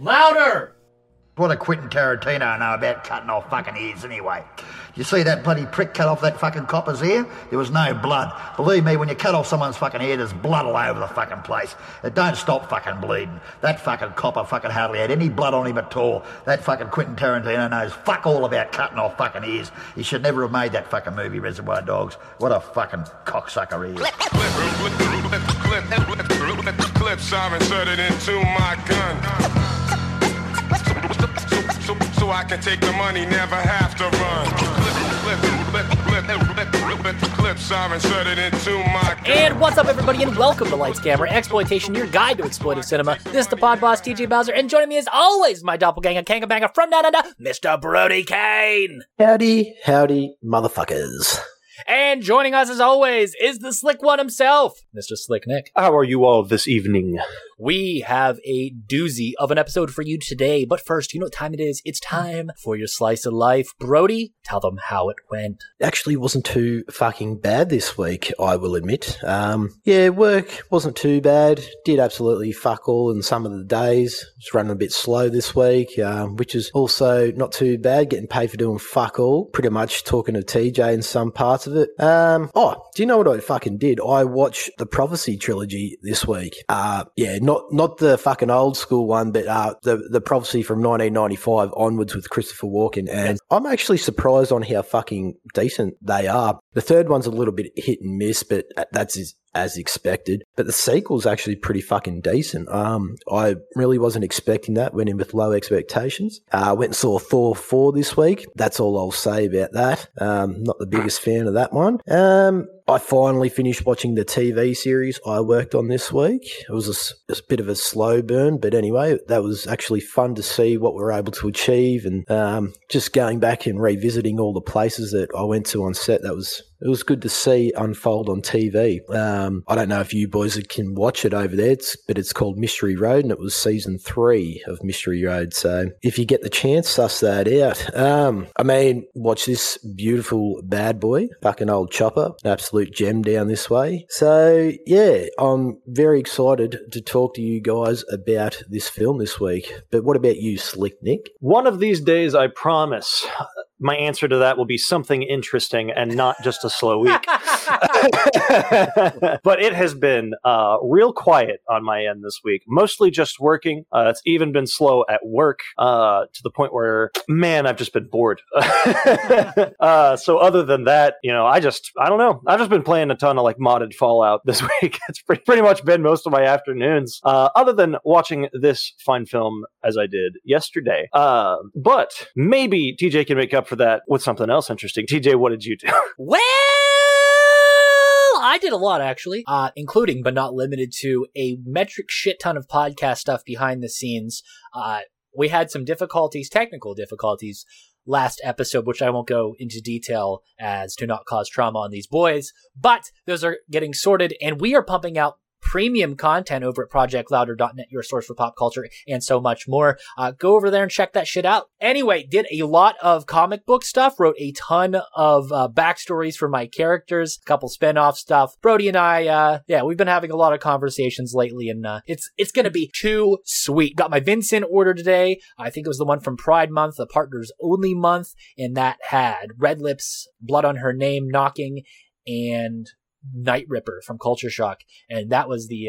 Louder! What a Quentin Tarantino know about cutting off fucking ears anyway. You see that bloody prick cut off that fucking copper's ear? There was no blood. Believe me, when you cut off someone's fucking ear, there's blood all over the fucking place. It don't stop fucking bleeding. That fucking copper fucking hardly had any blood on him at all. That fucking Quentin Tarantino knows fuck all about cutting off fucking ears. He should never have made that fucking movie, Reservoir Dogs. What a fucking cocksucker he is. Clips I've inserted into my gun. So I can take the money, never have to run. Clips are inserted into my... And what's up, everybody, and welcome to Lights, Camera, Exploitation, your guide to exploitive cinema. This is the pod boss, T.J. Bowser, and joining me as always, my doppelganger, Kangabanga from Down Under, Mr. Brody Kane. Howdy, howdy, motherfuckers. And joining us as always is the Slick One himself, Mr. Slick Nick. How are you all this evening? We have a doozy of an episode for you today, but first, you know what time it is? It's time for your slice of life. Brody, tell them how it went. Actually, wasn't too fucking bad this week, I will admit. Work wasn't too bad. Did absolutely fuck all in some of the days. It's running a bit slow this week, which is also not too bad, getting paid for doing fuck all. Pretty much talking to TJ in some parts of it. Do you know what I fucking did? I watched The Prophecy Trilogy this week. Not the fucking old school one, but the Prophecy from 1995 onwards with Christopher Walken, and I'm actually surprised on how fucking decent they are. The third one's a little bit hit and miss, but that's as expected. But the sequel's actually pretty fucking decent. I really wasn't expecting that. Went in with low expectations. Went and saw Thor 4 this week. That's all I'll say about that. Not the biggest fan of that one. I finally finished watching the TV series I worked on this week. It was a bit of a slow burn, but anyway, that was actually fun to see what we were able to achieve, and just going back and revisiting all the places that I went to on set. It was good to see unfold on TV. I don't know if you boys can watch it over there, but it's called Mystery Road, and it was season 3 of Mystery Road. So if you get the chance, suss that out. Watch this beautiful bad boy, fucking old Chopper. Absolute gem down this way. So, yeah, I'm very excited to talk to you guys about this film this week. But what about you, Slick Nick? One of these days, I promise, my answer to that will be something interesting and not just a slow week. But it has been real quiet on my end this week, mostly just working. It's even been slow at work to the point where, man, I've just been bored. So other than that, I don't know. I've just been playing a ton of modded Fallout this week. It's pretty much been most of my afternoons, other than watching this fine film as I did yesterday. But maybe TJ can make up for that with something else interesting. TJ, what did you do? Well, I did a lot, actually, including but not limited to a metric shit ton of podcast stuff behind the scenes. We had some technical difficulties last episode, which I won't go into detail as to not cause trauma on these boys, but those are getting sorted, and we are pumping out premium content over at ProjectLouder.net, your source for pop culture, and so much more. Go over there and check that shit out. Anyway, did a lot of comic book stuff, wrote a ton of backstories for my characters, a couple spinoff stuff. Brody and I, we've been having a lot of conversations lately, and it's going to be too sweet. Got my Vincent order today. I think it was the one from Pride Month, the Partners Only Month, and that had Red Lips, Blood on Her Name, Knocking, and Night Ripper from Culture Shock, and that was the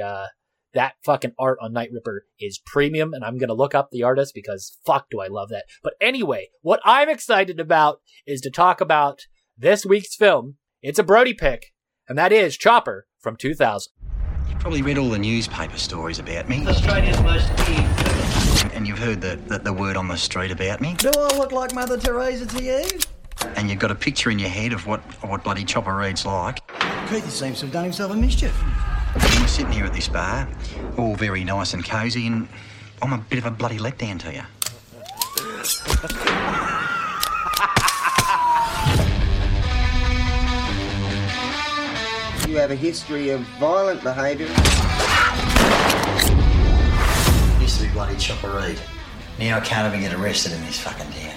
that fucking art on Night Ripper is premium, and I'm gonna look up the artist because fuck do I love that. But anyway, what I'm excited about is to talk about this week's film. It's a Brody pick, and that is Chopper from 2000. You probably read all the newspaper stories about me. Australia's most deep. And you've heard the word on the street about me. Do I look like Mother Teresa to you? And you've got a picture in your head of what bloody Chopper reads like. Keith seems to have done himself a mischief. We're sitting here at this bar, all very nice and cosy, and I'm a bit of a bloody letdown to you. You have a history of violent behaviour. Used to be bloody Chopper Reed. Now I can't even get arrested in this fucking town.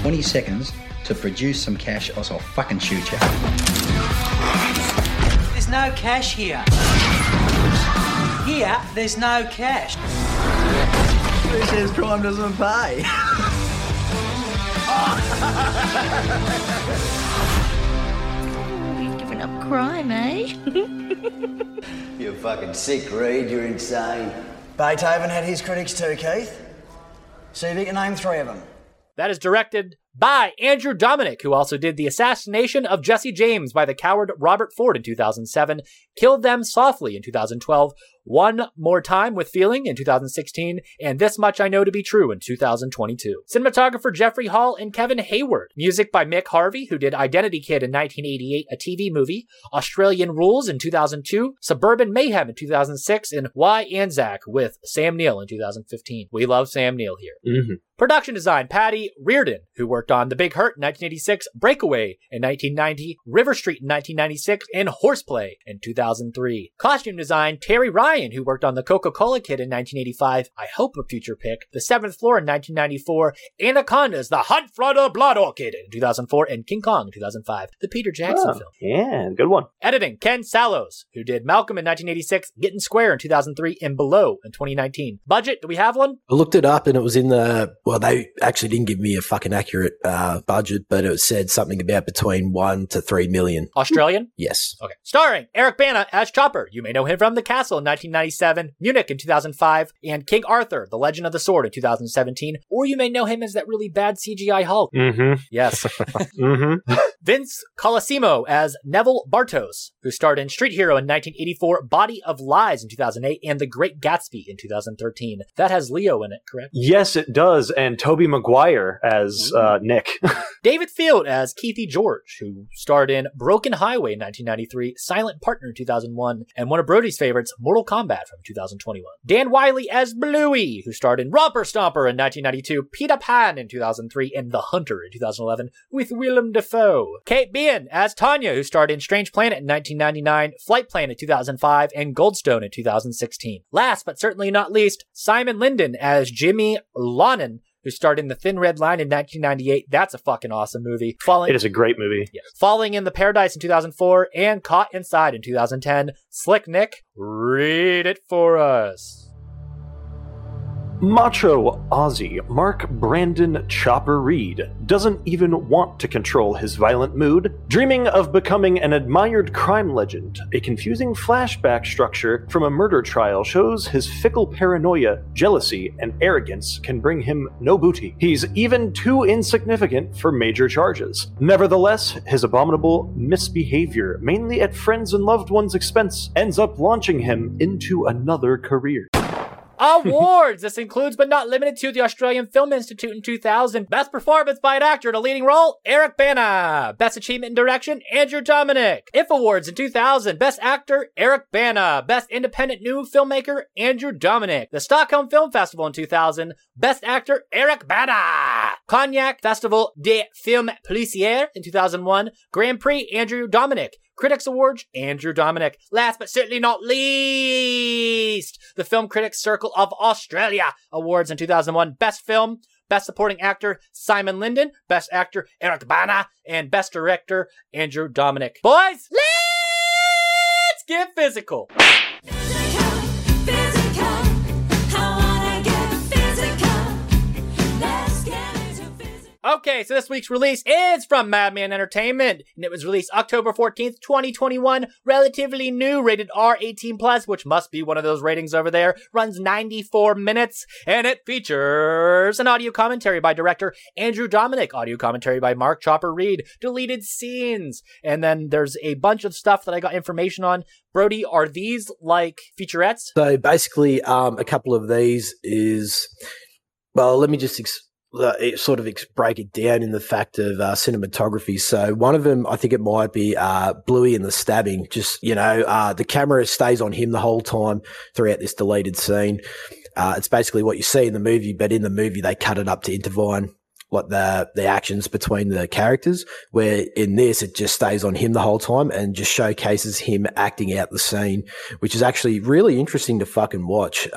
20 seconds to produce some cash or I'll fucking shoot you. There's no cash here. There's no cash. says crime doesn't pay. Oh, you've given up crime, eh? You're fucking sick, Reed. You're insane. Beethoven had his critics too, Keith. See if you can name three of them. That is directed by Andrew Dominik, who also did The Assassination of Jesse James by the Coward Robert Ford in 2007, Killed Them Softly in 2012, One More Time with Feeling in 2016, and This Much I Know to Be True in 2022. Cinematographer Jeffrey Hall and Kevin Hayward. Music by Mick Harvey, who did Identity Kid in 1988, a TV movie, Australian Rules in 2002, Suburban Mayhem in 2006, and Why Anzac with Sam Neill in 2015. We love Sam Neill here. Mm-hmm. Production design, Patty Reardon, who worked on The Big Hurt in 1986, Breakaway in 1990, River Street in 1996, and Horseplay in 2003. Costume design, Terry Ryan, who worked on The Coca-Cola Kid in 1985, I hope a future pick, The Seventh Floor in 1994, Anacondas, The Hunt for the Blood Orchid in 2004, and King Kong in 2005, the Peter Jackson film. Yeah, good one. Editing, Ken Sallows, who did Malcolm in 1986, Getting Square in 2003, and Below in 2019. Budget, do we have one? I looked it up and it was in the... Well, they actually didn't give me a fucking accurate budget, but it said something about between 1 to 3 million. Australian? Yes. Okay. Starring Eric Bana as Chopper. You may know him from The Castle in 1997, Munich in 2005, and King Arthur, The Legend of the Sword in 2017. Or you may know him as that really bad CGI Hulk. Mm-hmm. Yes. Mm-hmm. Vince Colosimo as Neville Bartos, who starred in Street Hero in 1984, Body of Lies in 2008, and The Great Gatsby in 2013. That has Leo in it, correct? Yes, it does. And Tobey Maguire as Nick. David Field as Keithy George, who starred in Broken Highway in 1993, Silent Partner in 2001, and one of Brody's favorites, Mortal Kombat from 2021. Dan Wyllie as Bluey, who starred in Romper Stomper in 1992, Peter Pan in 2003, and The Hunter in 2011 with Willem Dafoe. Kate Behan as Tanya, who starred in Strange Planet in 1999, Flight Plan in 2005, and Goldstone in 2016. Last but certainly not least, Simon Linden as Jimmy Lonan, who starred in The Thin Red Line in 1998. That's a fucking awesome movie. It is a great movie. Yes. Falling in the Paradise in 2004 and Caught Inside in 2010. Slick Nick, read it for us. Macho Aussie Mark Brandon Chopper Reed doesn't even want to control his violent mood, dreaming of becoming an admired crime legend. A confusing flashback structure from a murder trial shows his fickle paranoia, jealousy, and arrogance can bring him no booty. He's even too insignificant for major charges. Nevertheless, his abominable misbehavior, mainly at friends and loved ones' expense, ends up launching him into another career. Awards! This includes, but not limited to, the Australian Film Institute in 2000. Best performance by an actor in a leading role, Eric Bana. Best achievement in direction, Andrew Dominik. IFF Awards in 2000. Best actor, Eric Bana. Best independent new filmmaker, Andrew Dominik. The Stockholm Film Festival in 2000. Best actor, Eric Bana. Cognac Festival des Films Policiers in 2001. Grand Prix, Andrew Dominik. Critics Awards, Andrew Dominik. Last but certainly not least, the Film Critics Circle of Australia Awards in 2001. Best Film, Best Supporting Actor, Simon Linden. Best Actor, Eric Bana. And Best Director, Andrew Dominik. Boys, let's get physical. Okay, so this week's release is from Madman Entertainment, and it was released October 14th, 2021, relatively new, rated R18+, which must be one of those ratings over there, runs 94 minutes, and it features an audio commentary by director Andrew Dominik, audio commentary by Mark Chopper Reed, deleted scenes, and then there's a bunch of stuff that I got information on. Brody, are these like featurettes? So basically, a couple of these is, well, let me just explain. It sort of break it down in the fact of cinematography. So one of them, I think it might be Bluey and the stabbing. Just, the camera stays on him the whole time throughout this deleted scene. It's basically what you see in the movie, but in the movie they cut it up to intertwine like the actions between the characters, where in this it just stays on him the whole time and just showcases him acting out the scene, which is actually really interesting to fucking watch.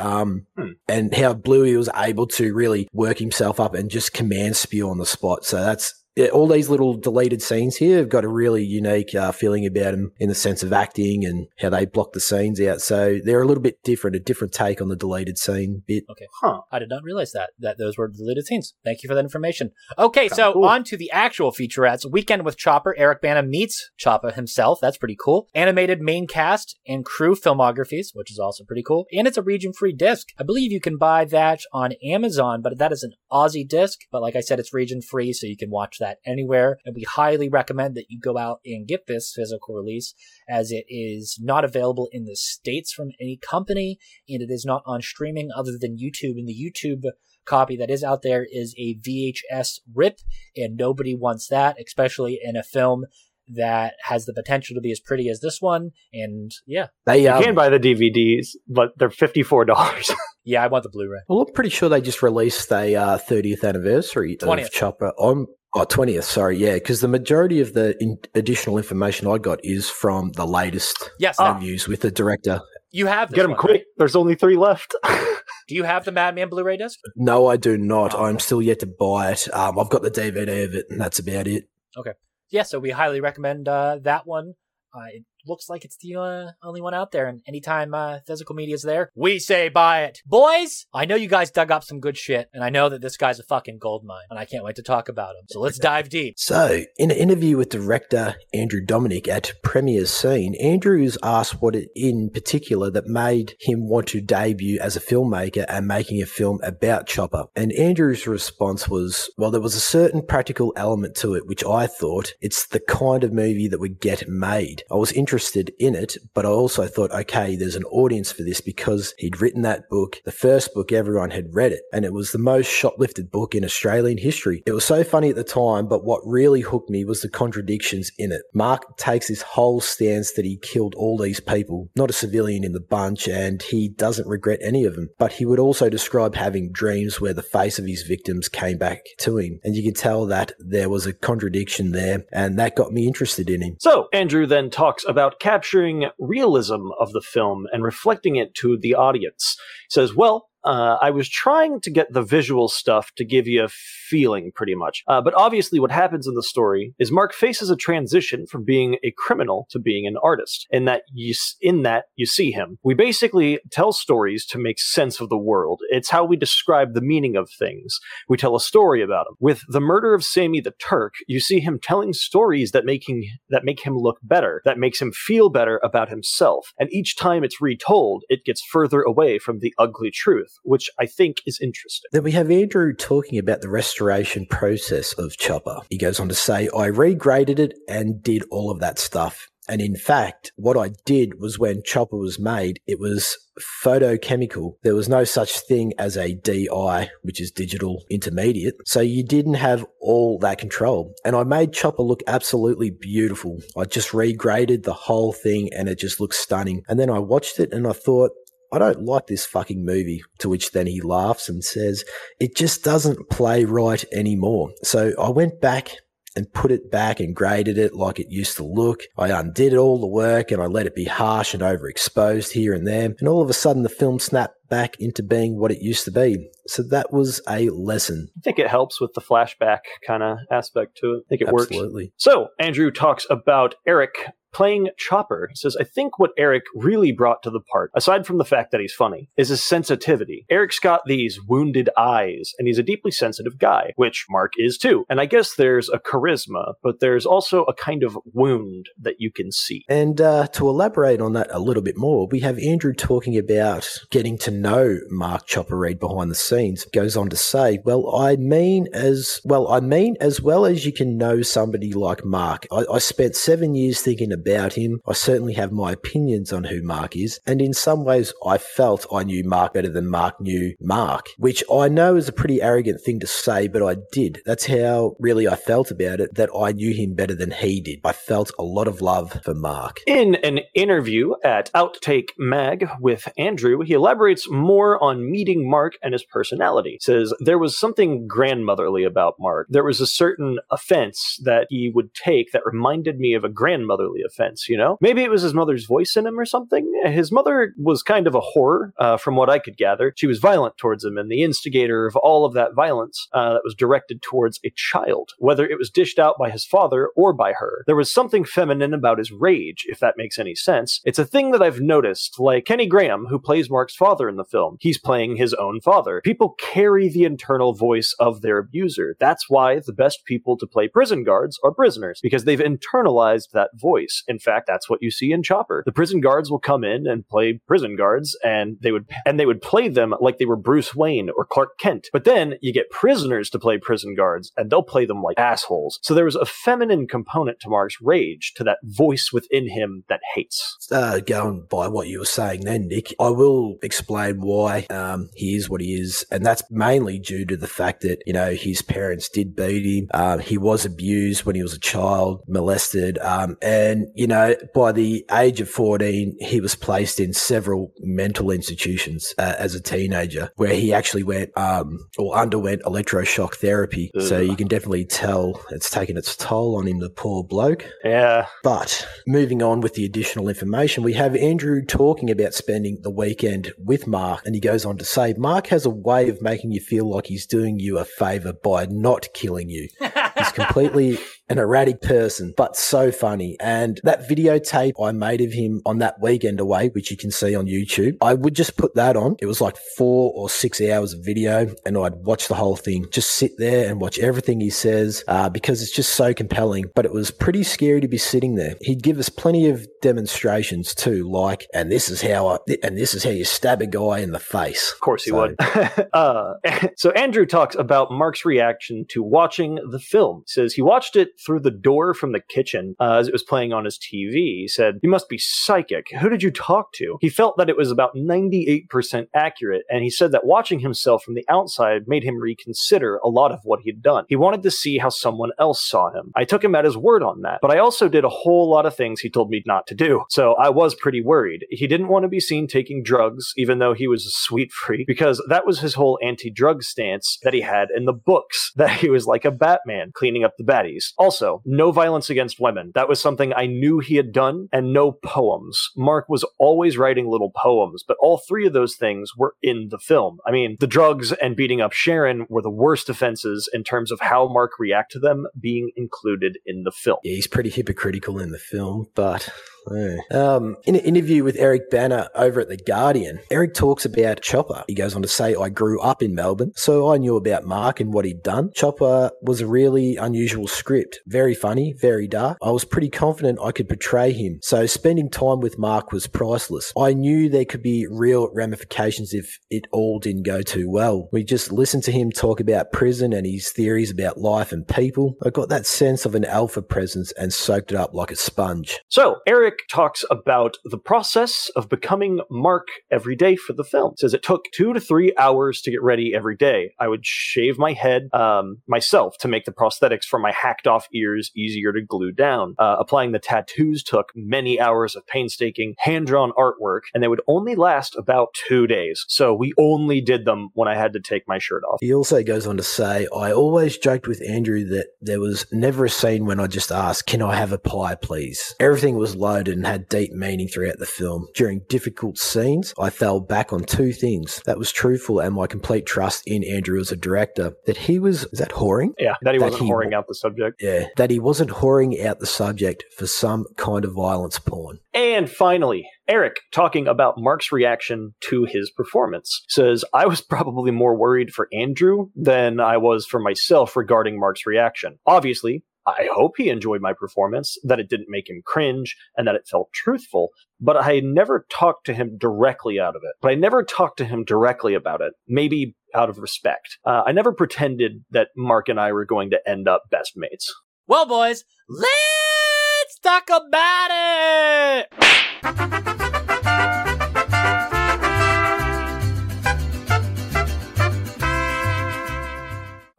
And how Bluey was able to really work himself up and just command spew on the spot. So that's yeah, all these little deleted scenes here have got a really unique feeling about them in the sense of acting and how they block the scenes out. So they're a little bit different, a different take on the deleted scene bit. Okay. Huh. I did not realize that those were deleted scenes. Thank you for that information. Okay, so cool. On to the actual featurettes. Weekend with Chopper. Eric Bana meets Chopper himself. That's pretty cool. Animated main cast and crew filmographies, which is also pretty cool. And it's a region-free disc. I believe you can buy that on Amazon, but that is an Aussie disc. But like I said, it's region-free, so you can watch that anywhere. And we highly recommend that you go out and get this physical release, as it is not available in the States from any company, and it is not on streaming other than YouTube. And the YouTube copy that is out there is a VHS rip, and nobody wants that, especially in a film that has the potential to be as pretty as this one. And yeah, you can buy the DVDs, but they're $54. Yeah, I want the Blu-ray. Well, I'm pretty sure they just released a 30th anniversary 20th. Of Chopper on. Oh, 20th, sorry, yeah, because the majority of the additional information I got is from the latest interviews with the director. You have get them one, quick. Right? There's only 3 left. Do you have the Madman Blu-ray disc? No, I do not. Oh. I'm still yet to buy it. I've got the DVD of it, and that's about it. Okay. Yeah, so we highly recommend that one. It looks like it's the only one out there, and anytime physical media is there, we say buy it. Boys, I know you guys dug up some good shit, and I know that this guy's a fucking goldmine, and I can't wait to talk about him. So let's dive deep. So, in an interview with director Andrew Dominik at Premiere's Scene, Andrew is asked what it, in particular, that made him want to debut as a filmmaker and making a film about Chopper. And Andrew's response was, well, there was a certain practical element to it, which I thought it's the kind of movie that would get made. I was interested in it, but I also thought, okay, there's an audience for this, because he'd written that book, the first book, everyone had read it, and it was the most shoplifted book in Australian history. It was so funny at the time, but what really hooked me was the contradictions in it. Mark takes this whole stance that he killed all these people, not a civilian in the bunch, and he doesn't regret any of them, but he would also describe having dreams where the face of his victims came back to him, and you can tell that there was a contradiction there, and that got me interested in him. So Andrew then talks about capturing realism of the film and reflecting it to the audience. He says, well, I was trying to get the visual stuff to give you a feeling, pretty much. But obviously what happens in the story is Mark faces a transition from being a criminal to being an artist, and that you see him. We basically tell stories to make sense of the world. It's how we describe the meaning of things. We tell a story about him. With the murder of Sammy the Turk, you see him telling stories that make him look better, that makes him feel better about himself. And each time it's retold, it gets further away from the ugly truth, which I think is interesting. Then we have Andrew talking about the restoration process of Chopper. He goes on to say, I regraded it and did all of that stuff. And in fact, what I did was, when Chopper was made, it was photochemical. There was no such thing as a DI, which is digital intermediate. So you didn't have all that control. And I made Chopper look absolutely beautiful. I just regraded the whole thing and it just looks stunning. And then I watched it and I thought, I don't like this fucking movie, to which then he laughs and says, it just doesn't play right anymore. So I went back and put it back and graded it like it used to look. I undid all the work and I let it be harsh and overexposed here and there. And all of a sudden the film snapped back into being what it used to be. So that was a lesson. I think it helps with the flashback kind of aspect to it. I think it works. Absolutely. So Andrew talks about Eric playing Chopper. He says, I think what Eric really brought to the part, aside from the fact that he's funny, is his sensitivity. Eric's got these wounded eyes, and he's a deeply sensitive guy, which Mark is too. And I guess there's a charisma, but there's also a kind of wound that you can see. And to elaborate on that a little bit more, we have Andrew talking about getting to know Mark Chopper Reed behind the scenes. Goes on to say, I mean as well as you can know somebody like Mark. I spent 7 years thinking about him. I certainly have my opinions on who Mark is, and in some ways I felt I knew Mark better than Mark knew Mark, which I know is a pretty arrogant thing to say, but I did. That's how really I felt about it, that I knew him better than he did. I felt a lot of love for Mark. In an interview at Outtake Mag with Andrew, he elaborates more on meeting Mark and his personality. He says, there was something grandmotherly about Mark. There was a certain offense that he would take that reminded me of a grandmotherly offense, you know? Maybe it was his mother's voice in him or something. His mother was kind of a whore, from what I could gather. She was violent towards him and the instigator of all of that violence that was directed towards a child, whether it was dished out by his father or by her. There was something feminine about his rage, if that makes any sense. It's a thing that I've noticed, like Kenny Graham, who plays Mark's father in the film. He's playing his own father. People carry the internal voice of their abuser. That's why the best people to play prison guards are prisoners, because they've internalized that voice. In fact, that's what you see in Chopper. The prison guards will come in and play prison guards, and they would play them like they were Bruce Wayne or Clark Kent. But then you get prisoners to play prison guards, and they'll play them like assholes. So there was a feminine component to Mark's rage, to that voice within him that hates. Going by what you were saying then, Nick, I will explain why he is what he is, and that's mainly due to the fact that, you know, his parents did beat him. He was abused when he was a child, molested, and, you know, by the age of 14, he was placed in several mental institutions as a teenager, where he actually went or underwent electroshock therapy. So you can definitely tell it's taken its toll on him, the poor bloke. Yeah. But moving on with the additional information, we have Andrew talking about spending the weekend with Mark, and he goes on to say, Mark has a way of making you feel like he's doing you a favor by not killing you. He's completely an erratic person, but so funny. And that videotape I made of him on that weekend away, which you can see on YouTube, I would just put that on. It was like 4 or 6 hours of video, and I'd watch the whole thing, just sit there and watch everything he says, because it's just so compelling. But it was pretty scary to be sitting there. He'd give us plenty of demonstrations too, like, and this is how you stab a guy in the face. Of course he would. So Andrew talks about Mark's reaction to watching the film. He says he watched it through the door from the kitchen as it was playing on his TV. He said, "You must be psychic. Who did you talk to?" He felt that it was about 98% accurate, and he said that watching himself from the outside made him reconsider a lot of what he'd done. He wanted to see how someone else saw him. I took him at his word on that, but I also did a whole lot of things he told me not to do, so I was pretty worried. He didn't want to be seen taking drugs, even though he was a sweet freak, because that was his whole anti-drug stance that he had in the books, that he was like a Batman cleaning up the baddies. Also, no violence against women. That was something I knew he had done, and no poems. Mark was always writing little poems, but all three of those things were in the film. I mean, the drugs and beating up Sharon were the worst offenses in terms of how Mark reacted to them being included in the film. Yeah, he's pretty hypocritical in the film, but... in an interview with Eric Bana over at The Guardian, Eric talks about Chopper. He goes on to say, I grew up in Melbourne, so I knew about Mark and what he'd done. Chopper was a really unusual script. Very funny, very dark. I was pretty confident I could portray him, so spending time with Mark was priceless. I knew there could be real ramifications if it all didn't go too well. We just listened to him talk about prison and his theories about life and people. I got that sense of an alpha presence and soaked it up like a sponge. So, Eric talks about the process of becoming Mark every day for the film. It says it took 2 to 3 hours to get ready every day. I would shave my head myself to make the prosthetics for my hacked off ears easier to glue down. Applying the tattoos took many hours of painstaking hand-drawn artwork, and they would only last about 2 days. So we only did them when I had to take my shirt off. He also goes on to say, I always joked with Andrew that there was never a scene when I just asked, can I have a pie please? Everything was loaded and had deep meaning throughout the film. During difficult scenes, I fell back on two things. That was truthful and my complete trust in Andrew as a director. That he was, is that whoring? Yeah, that he wasn't whoring out the subject. Yeah, that he wasn't whoring out the subject for some kind of violence porn. And finally, Eric, talking about Mark's reaction to his performance, says, I was probably more worried for Andrew than I was for myself regarding Mark's reaction. Obviously, I hope he enjoyed my performance, that it didn't make him cringe, and that it felt truthful. But I never talked to him directly out of it. But I never talked to him directly about it. Maybe out of respect. I never pretended that Mark and I were going to end up best mates. Well, boys, let's talk about it!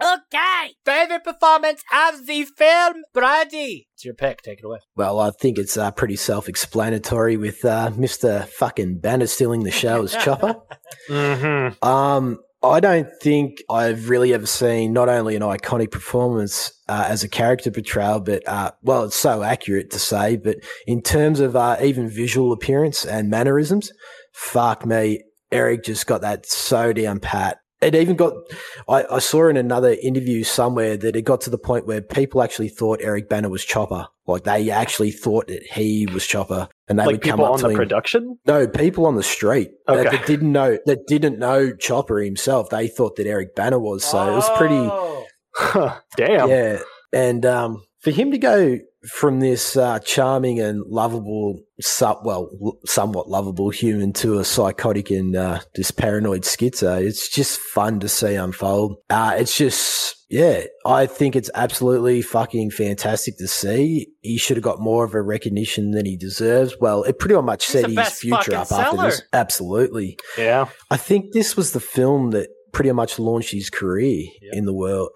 Okay, favorite performance of the film, Brody. It's your pick, take it away. Well, I think it's pretty self-explanatory with Mr. fucking Banner stealing the show as Chopper. Mm-hmm. I don't think I've really ever seen not only an iconic performance as a character portrayal, but, well, it's so accurate to say, but in terms of even visual appearance and mannerisms, fuck me, Eric just got that so down pat. It even got, I saw in another interview somewhere that it got to the point where people actually thought Eric Bana was Chopper. Like, they actually thought that he was Chopper, and they like would come up to him. People on the production? No, people on the street that didn't know Chopper himself. They thought that Eric Bana was. So it was pretty damn. Yeah, and for him to go from this charming and lovable, somewhat lovable human to a psychotic and this paranoid schizo, it's just fun to see unfold. It's just, yeah, I think it's absolutely fucking fantastic to see. He should have got more of a recognition than he deserves. Well, it pretty much set his future up after this. Absolutely. Yeah. I think this was the film that pretty much launched his career in the world.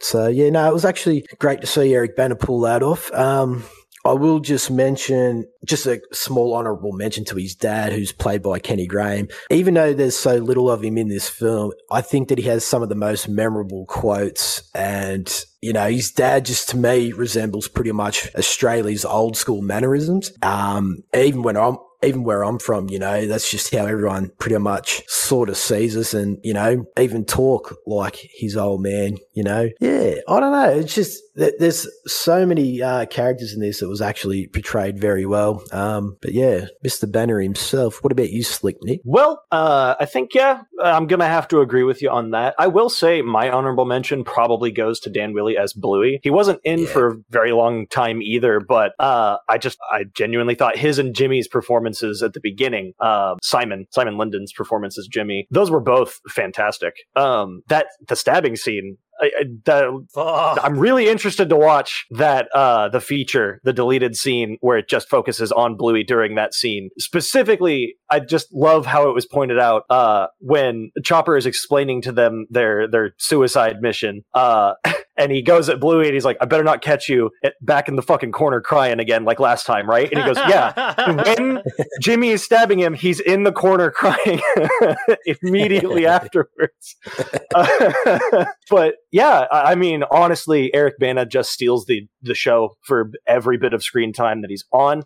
So, yeah, no, it was actually great to see Eric Bana pull that off. I will just mention just a small honourable mention to his dad, who's played by Kenny Graham. Even though there's so little of him in this film, I think that he has some of the most memorable quotes. And, you know, his dad just to me resembles pretty much Australia's old school mannerisms. Even where I'm from, you know, that's just how everyone pretty much sort of sees us and, you know, even talk like his old man, you know. Yeah, I don't know. It's just there's so many characters in this that was actually portrayed very well. But, yeah, Mr. Bana himself. What about you, Slick Nick? Well, I think, yeah, I'm going to have to agree with you on that. I will say my honorable mention probably goes to Dan Wyllie as Bluey. He wasn't in for a very long time either, but I genuinely thought his and Jimmy's performance at the beginning, Simon Linden's performance as Jimmy, those were both fantastic. That the stabbing scene, I'm really interested to watch that the deleted scene where it just focuses on Bluey during that scene. Specifically, I just love how it was pointed out when Chopper is explaining to them their suicide mission, and he goes at Bluey and he's like, I better not catch you back in the fucking corner crying again like last time, right? And he goes, yeah. When Jimmy is stabbing him, he's in the corner crying immediately afterwards. But yeah, I mean, honestly, Eric Bana just steals the show for every bit of screen time that he's on.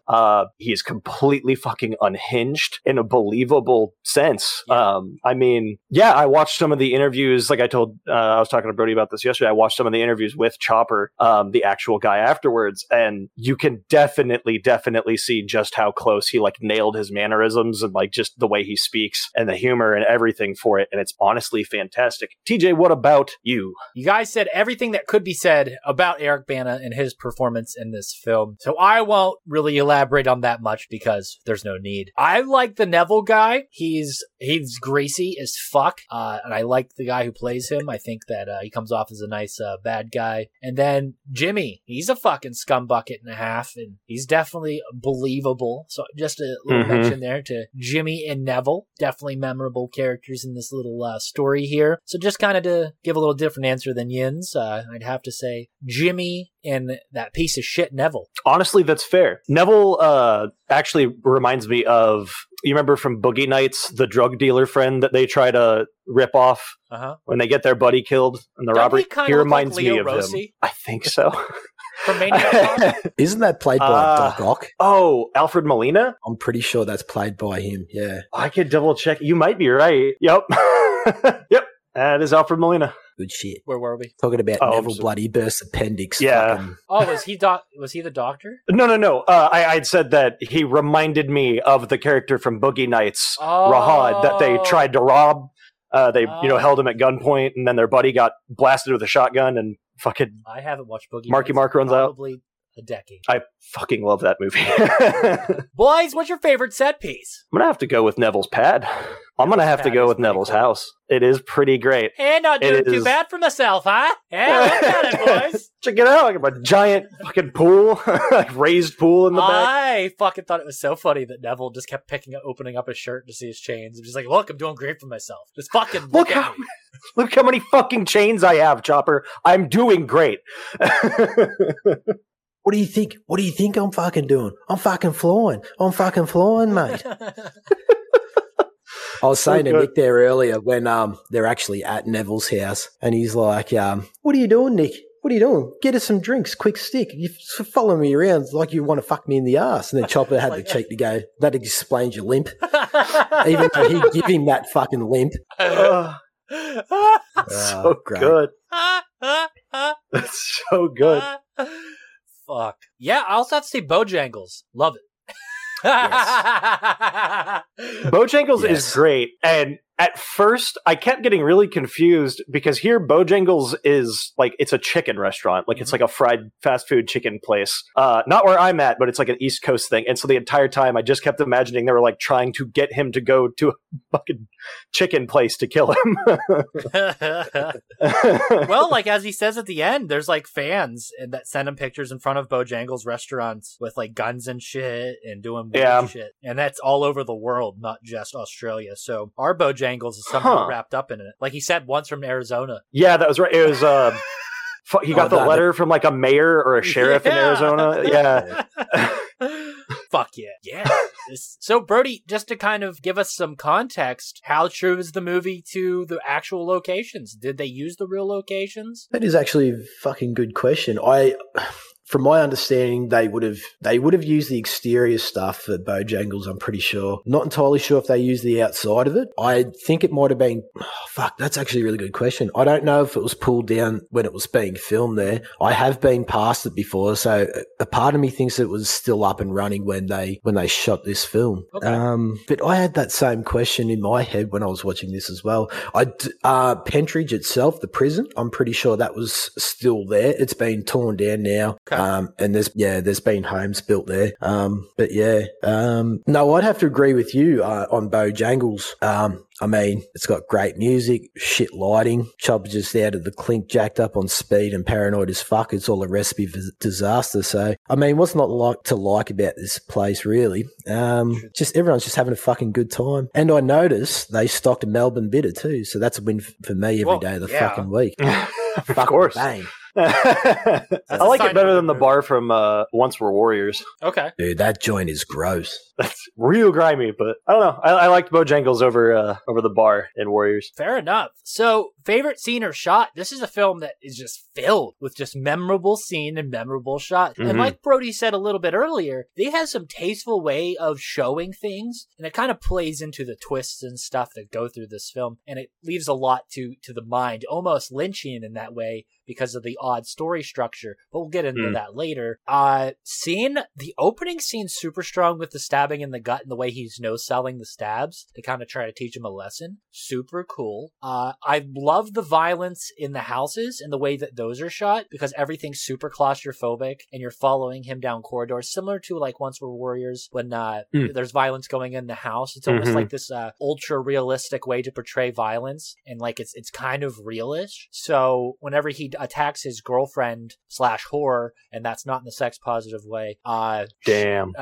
He is completely fucking unhinged in a believable sense. Yeah. I mean, yeah, I watched some of the interviews. Like I was talking to Brody about this yesterday. I watched some of the interviews with Chopper, the actual guy afterwards, and you can definitely see just how close he like nailed his mannerisms and like just the way he speaks and the humor and everything for it. And it's honestly fantastic. TJ, what about you? You guys said everything that could be said about Eric Bana and his performance in this film, so I won't really elaborate on that much because there's no need. I like the Neville guy. He's greasy as fuck, and I like the guy who plays him. I think that he comes off as a nice bad guy. And then Jimmy, he's a fucking scumbucket and a half, and he's definitely believable. So just a little mention there to Jimmy and Neville, definitely memorable characters in this little story here. So just kind of to give a little different answer than Yin's, I'd have to say Jimmy and that piece of shit Neville. Honestly, that's fair. Neville actually reminds me of, you remember from Boogie Nights, the drug dealer friend that they try to rip off when they get their buddy killed and the robbery? He reminds me of him. I think so. From Isn't that played by Doc Ock? Oh, Alfred Molina? I'm pretty sure that's played by him, yeah. I could double check. You might be right. Yep. Yep. That is Alfred Molina. Good shit. Where were we? Talking about Neville bloody burst appendix. Yeah. Fucking. Oh, was he the doctor? No. I'd said that he reminded me of the character from Boogie Nights, Rahad, that they tried to rob. They held him at gunpoint, and then their buddy got blasted with a shotgun and fucking. I haven't watched Boogie Nights. Marky Mark runs out. Probably a decade. I fucking love that movie. Blaise, what's your favorite set piece? I'm gonna have to go with Neville's pad. I'm going to have to go with Neville's house. It is pretty great. And not doing too bad for myself, huh? Yeah, look at it, boys. Check it out. I got my giant fucking pool, raised pool in the back. I fucking thought it was so funny that Neville just kept opening up his shirt to see his chains. I'm just like, look, I'm doing great for myself. Just fucking look at me. Look how many fucking chains I have, Chopper. I'm doing great. What do you think? What do you think I'm fucking doing? I'm fucking flying. I'm fucking flying, mate. I was saying to Nick there earlier when they're actually at Neville's house, and he's like, what are you doing, Nick? What are you doing? Get us some drinks, quick stick. You follow me around like you want to fuck me in the ass. And then Chopper had the cheek to go, that explains your limp. Even though he'd give him that fucking limp. Good. That's so good. Fuck. Yeah, I also have to say Bojangles. Love it. Yes. Bojangles is great, and at first I kept getting really confused because here Bojangles is like, it's a chicken restaurant, like it's like a fried fast food chicken place, not where I'm at, but it's like an East Coast thing. And so the entire time I just kept imagining they were like trying to get him to go to a fucking chicken place to kill him. Well, like as he says at the end, there's like fans and that send him pictures in front of Bojangles restaurants with like guns and shit and doing shit, and that's all over the world, not just Australia. So our Bojangles is somehow wrapped up in it. Like he said once from Arizona. Yeah, that was right. It was he got the letter from like a mayor or a sheriff in Arizona. Yeah. Fuck yeah. Yeah. So Brody, just to kind of give us some context, how true is the movie to the actual locations? Did they use the real locations? That is actually a fucking good question. From my understanding, they would have used the exterior stuff for Bojangles, I'm pretty sure. Not entirely sure if they used the outside of it. I think it might have been that's actually a really good question. I don't know if it was pulled down when it was being filmed there. I have been past it before, so a part of me thinks it was still up and running when they shot this film. Okay. But I had that same question in my head when I was watching this as well. Pentridge itself, the prison, I'm pretty sure that was still there. It's been torn down now. Okay. And there's been homes built there. No, I'd have to agree with you on Bojangles. I mean, it's got great music, shit lighting. Chopper's just out of the clink, jacked up on speed and paranoid as fuck. It's all a recipe for disaster. So, I mean, what's not to like about this place, really? Just everyone's just having a fucking good time. And I noticed they stocked Melbourne Bitter too, so that's a win for me every day of the fucking week. Of course. Bang. I like it better than the bar from Once We're Warriors. Okay. Dude, that joint is gross. That's real grimy, but I don't know. I liked Bojangles over the bar in Warriors. Fair enough. So, favorite scene or shot? This is a film that is just filled with just memorable scene and memorable shot. Mm-hmm. And like Brody said a little bit earlier, they have some tasteful way of showing things, and it kind of plays into the twists and stuff that go through this film, and it leaves a lot to the mind, almost Lynchian in that way, because of the odd story structure, but we'll get into that later. The opening scene's super strong with the stabbing in the gut and the way he's no-selling the stabs to kind of try to teach him a lesson. Super cool. I love the violence in the houses and the way that those are shot, because everything's super claustrophobic and you're following him down corridors, similar to like Once We're Warriors when there's violence going in the house. It's almost like this ultra-realistic way to portray violence, and like it's kind of realish. So whenever he attacks his girlfriend / whore, and that's not in the sex positive way. Damn.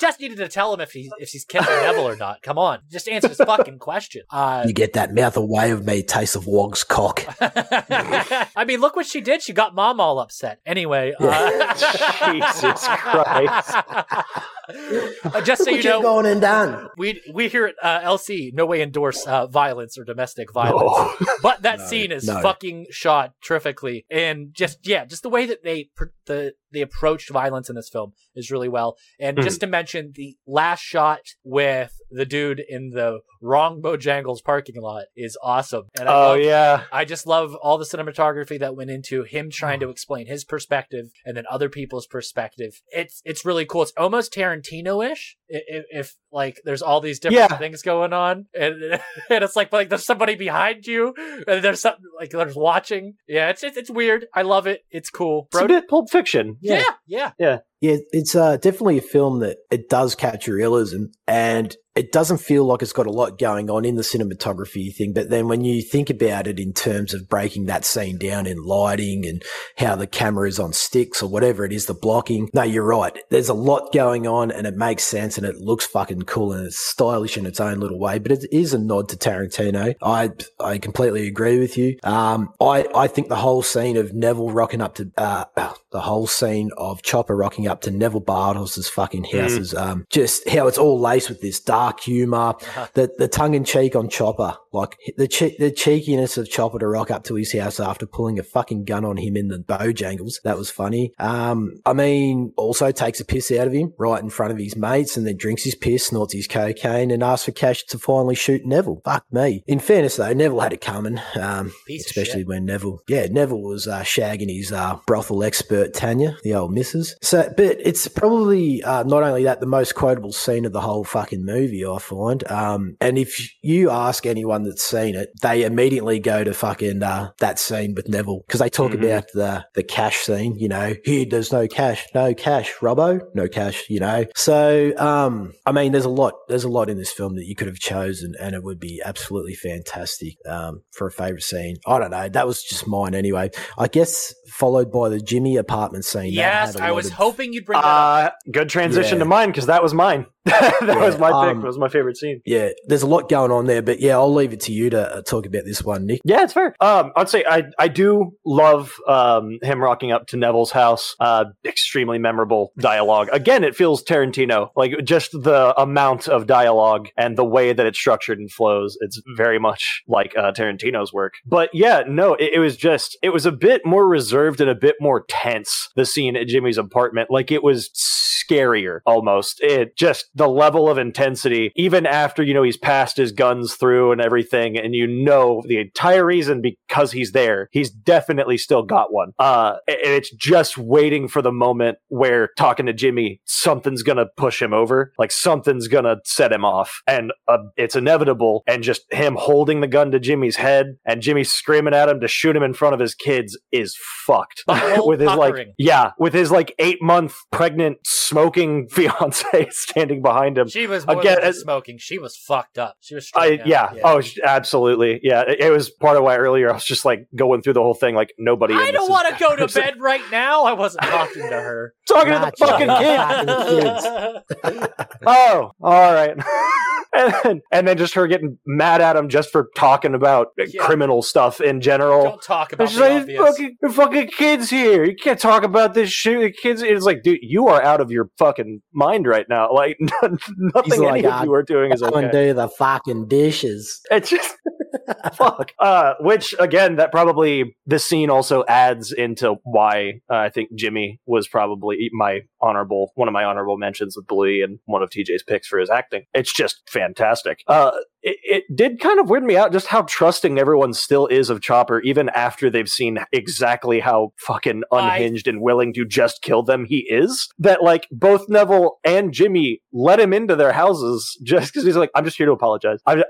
Just needed to tell him if she's kissing Neville or not. Come on, just answer this fucking question. You get that mouth away of me, taste of Wog's cock. I mean, look what she did. She got mom all upset. Anyway, Jesus Christ. Just so you know, going and done. We here at LC no way endorse violence or domestic violence, but that scene is fucking shot terrifically, and just the way that they approached violence in this film is really well. And just to mention the last shot with the dude in the wrong Bojangles parking lot is awesome. And I just love all the cinematography that went into him trying to explain his perspective and then other people's perspective. It's really cool. It's almost Tarantino-ish. If like there's all these different things going on, and it's like there's somebody behind you and there's something like there's watching. Yeah, it's weird. I love it. It's cool. It's a bit Pulp Fiction. Yeah. Yeah, it's definitely a film that it does capture realism, and it doesn't feel like it's got a lot going on in the cinematography thing. But then when you think about it in terms of breaking that scene down in lighting and how the camera is on sticks or whatever it is, the blocking. No, you're right. There's a lot going on, and it makes sense, and it looks fucking cool, and it's stylish in its own little way. But it is a nod to Tarantino. I completely agree with you. I think the whole scene of Neville rocking up to the whole scene of Chopper rocking up up to Neville Bartos's fucking houses. Just how it's all laced with this dark humor, the tongue in cheek on Chopper, like the cheekiness of Chopper to rock up to his house after pulling a fucking gun on him in the Bojangles. That was funny. I mean, also takes a piss out of him right in front of his mates and then drinks his piss, snorts his cocaine and asks for cash to finally shoot Neville. Fuck me. In fairness though, Neville had it coming, especially when Neville was shagging his brothel expert Tanya, the old missus. So, but it's probably not only that, the most quotable scene of the whole fucking movie, I find. And if you ask anyone that's seen it, they immediately go to fucking that scene with Neville because they talk about the cash scene, you know, here there's no cash, Robbo, no cash, you know. So, I mean, there's a lot in this film that you could have chosen and it would be absolutely fantastic for a favourite scene. I don't know. That was just mine anyway. I guess followed by the Jimmy apartment scene. Yes, I was hoping you'd bring that up. Good transition to mine because that was mine. That was my pick. That was my favorite scene. Yeah, there's a lot going on there, but yeah, I'll leave it to you to talk about this one, Nick. Yeah, it's fair. I'd say I do love him rocking up to Neville's house. Extremely memorable dialogue. Again, it feels Tarantino. Like just the amount of dialogue and the way that it's structured and flows. It's very much like Tarantino's work. But yeah, no, it was a bit more reserved and a bit more tense. The scene at Jimmy's apartment, like it was scarier almost. It just the level of intensity, even after, you know, he's passed his guns through and everything, and you know the entire reason because he's there, he's definitely still got one. And it's just waiting for the moment where talking to Jimmy, something's gonna push him over, like something's gonna set him off, and it's inevitable. And just him holding the gun to Jimmy's head and Jimmy screaming at him to shoot him in front of his kids is fucked. with his 8-month pregnant smoking fiance standing behind him. She was more than smoking. She was fucked up. She was yeah. Oh, absolutely. Yeah. It was part of why earlier I was just like going through the whole thing. Like nobody. I don't want to go to bed right now. I wasn't talking to her. Talking to the fucking kids. Oh, all right. And then just her getting mad at him just for talking about criminal stuff in general. Don't talk about the fucking kids here. You can't talk about this shit. The kids. It's like, dude, you are out of your fucking mind right now. Like nothing any of you are doing is okay. Come and do the fucking dishes. It's just fuck. Which again, that probably this scene also adds into why I think Jimmy was probably one of my honorable mentions with Bluey and one of TJ's picks for his acting. It's just fantastic. It did kind of weird me out just how trusting everyone still is of Chopper, even after they've seen exactly how fucking unhinged and willing to just kill them he is. That, like, both Neville and Jimmy let him into their houses just because he's like, I'm just here to apologize. You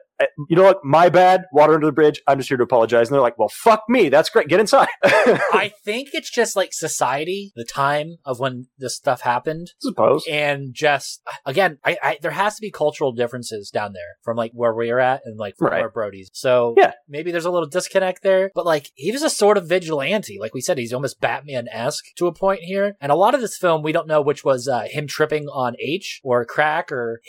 know what? My bad. Water under the bridge. I'm just here to apologize. And they're like, well, fuck me. That's great. Get inside. I think it's just like society, the time of when this stuff happened. Suppose. And just, again, I there has to be cultural differences down there from like where we're at and like from where Brody's. So maybe there's a little disconnect there. But like, he was a sort of vigilante. Like we said, he's almost Batman-esque to a point here. And a lot of this film, we don't know which was him tripping on H or crack or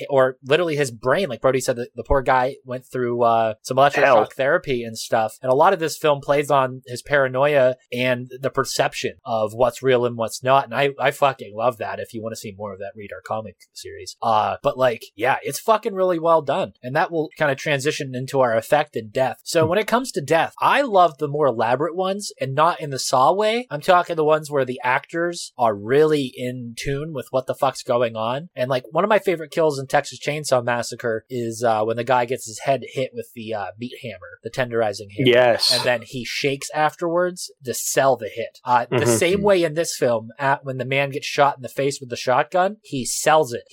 literally his brain. Like Brody said, the poor guy went through some electroshock therapy and stuff, and a lot of this film plays on his paranoia and the perception of what's real and what's not, and I fucking love that. If you want to see more of that, read our comic series, but like, yeah, it's fucking really well done, and that will kind of transition into our effect and death. So when it comes to death, I love the more elaborate ones, and not in the Saw way. I'm talking the ones where the actors are really in tune with what the fuck's going on. And like, one of my favorite kills in Texas Chainsaw Massacre is when the guy gets his head hit with the meat hammer, the tenderizing hammer. Yes. And then he shakes afterwards to sell the hit. The same way in this film, when the man gets shot in the face with the shotgun, he sells it.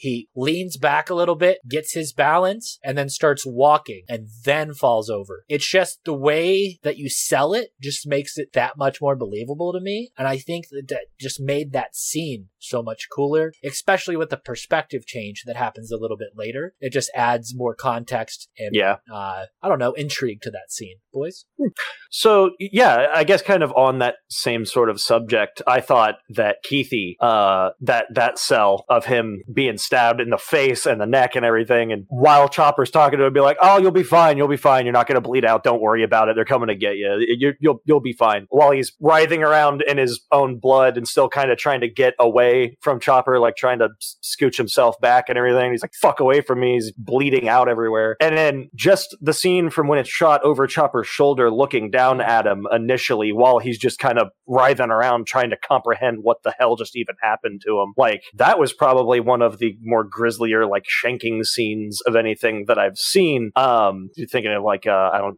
He leans back a little bit, gets his balance, and then starts walking, and then falls over. It's just the way that you sell it just makes it that much more believable to me. And I think that just made that scene so much cooler, especially with the perspective change that happens a little bit later. It just adds more context and, I don't know, intrigue to that scene, boys. So, yeah, I guess kind of on that same sort of subject, I thought that Keithy, that cell of him being stabbed in the face and the neck and everything. And while Chopper's talking to him, be like, "Oh, you'll be fine. You'll be fine. You're not going to bleed out. Don't worry about it. They're coming to get you. You'll be fine." While he's writhing around in his own blood and still kind of trying to get away from Chopper, like trying to scooch himself back and everything. He's like, "Fuck away from me." He's bleeding out everywhere. And then just the scene from when it's shot over Chopper's shoulder, looking down at him initially, while he's just kind of writhing around trying to comprehend what the hell just even happened to him. Like, that was probably one of the more grislier, like, shanking scenes of anything that I've seen. You're thinking of, like,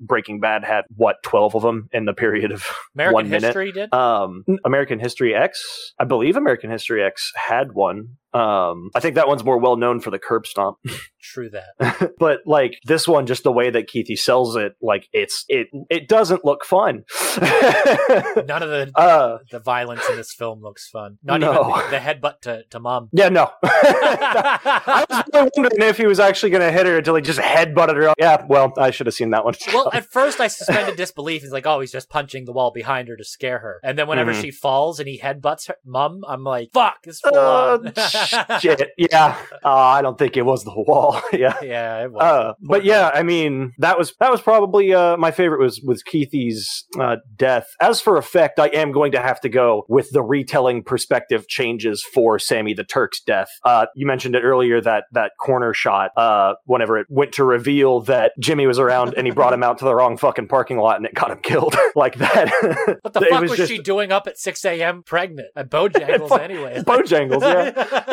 Breaking Bad had, what, 12 of them in the period of American 1 minute? History did? American History X? I believe American History X had one. I think that one's more well known for the curb stomp. True that. But like this one, just the way that Keithy sells it, like it doesn't look fun. None of the violence in this film looks fun. Not even the headbutt to mom. Yeah, no. I was really wondering if he was actually going to hit her until he just headbutted her. Yeah, well, I should have seen that one. Well, at first I suspended disbelief. He's like, oh, he's just punching the wall behind her to scare her. And then whenever she falls and he headbutts her mom, I'm like, fuck, this full on. Shit. Yeah. I don't think it was the wall. Yeah. Yeah. It was. But yeah, I mean, that was probably my favorite was Keithy's death. As for effect, I am going to have to go with the retelling perspective changes for Sammy the Turk's death. You mentioned it earlier, that corner shot, whenever it went to reveal that Jimmy was around and he brought him out to the wrong fucking parking lot and it got him killed like that. What the fuck was she doing up at 6 a.m. pregnant at Bojangles anyway? Bojangles, yeah.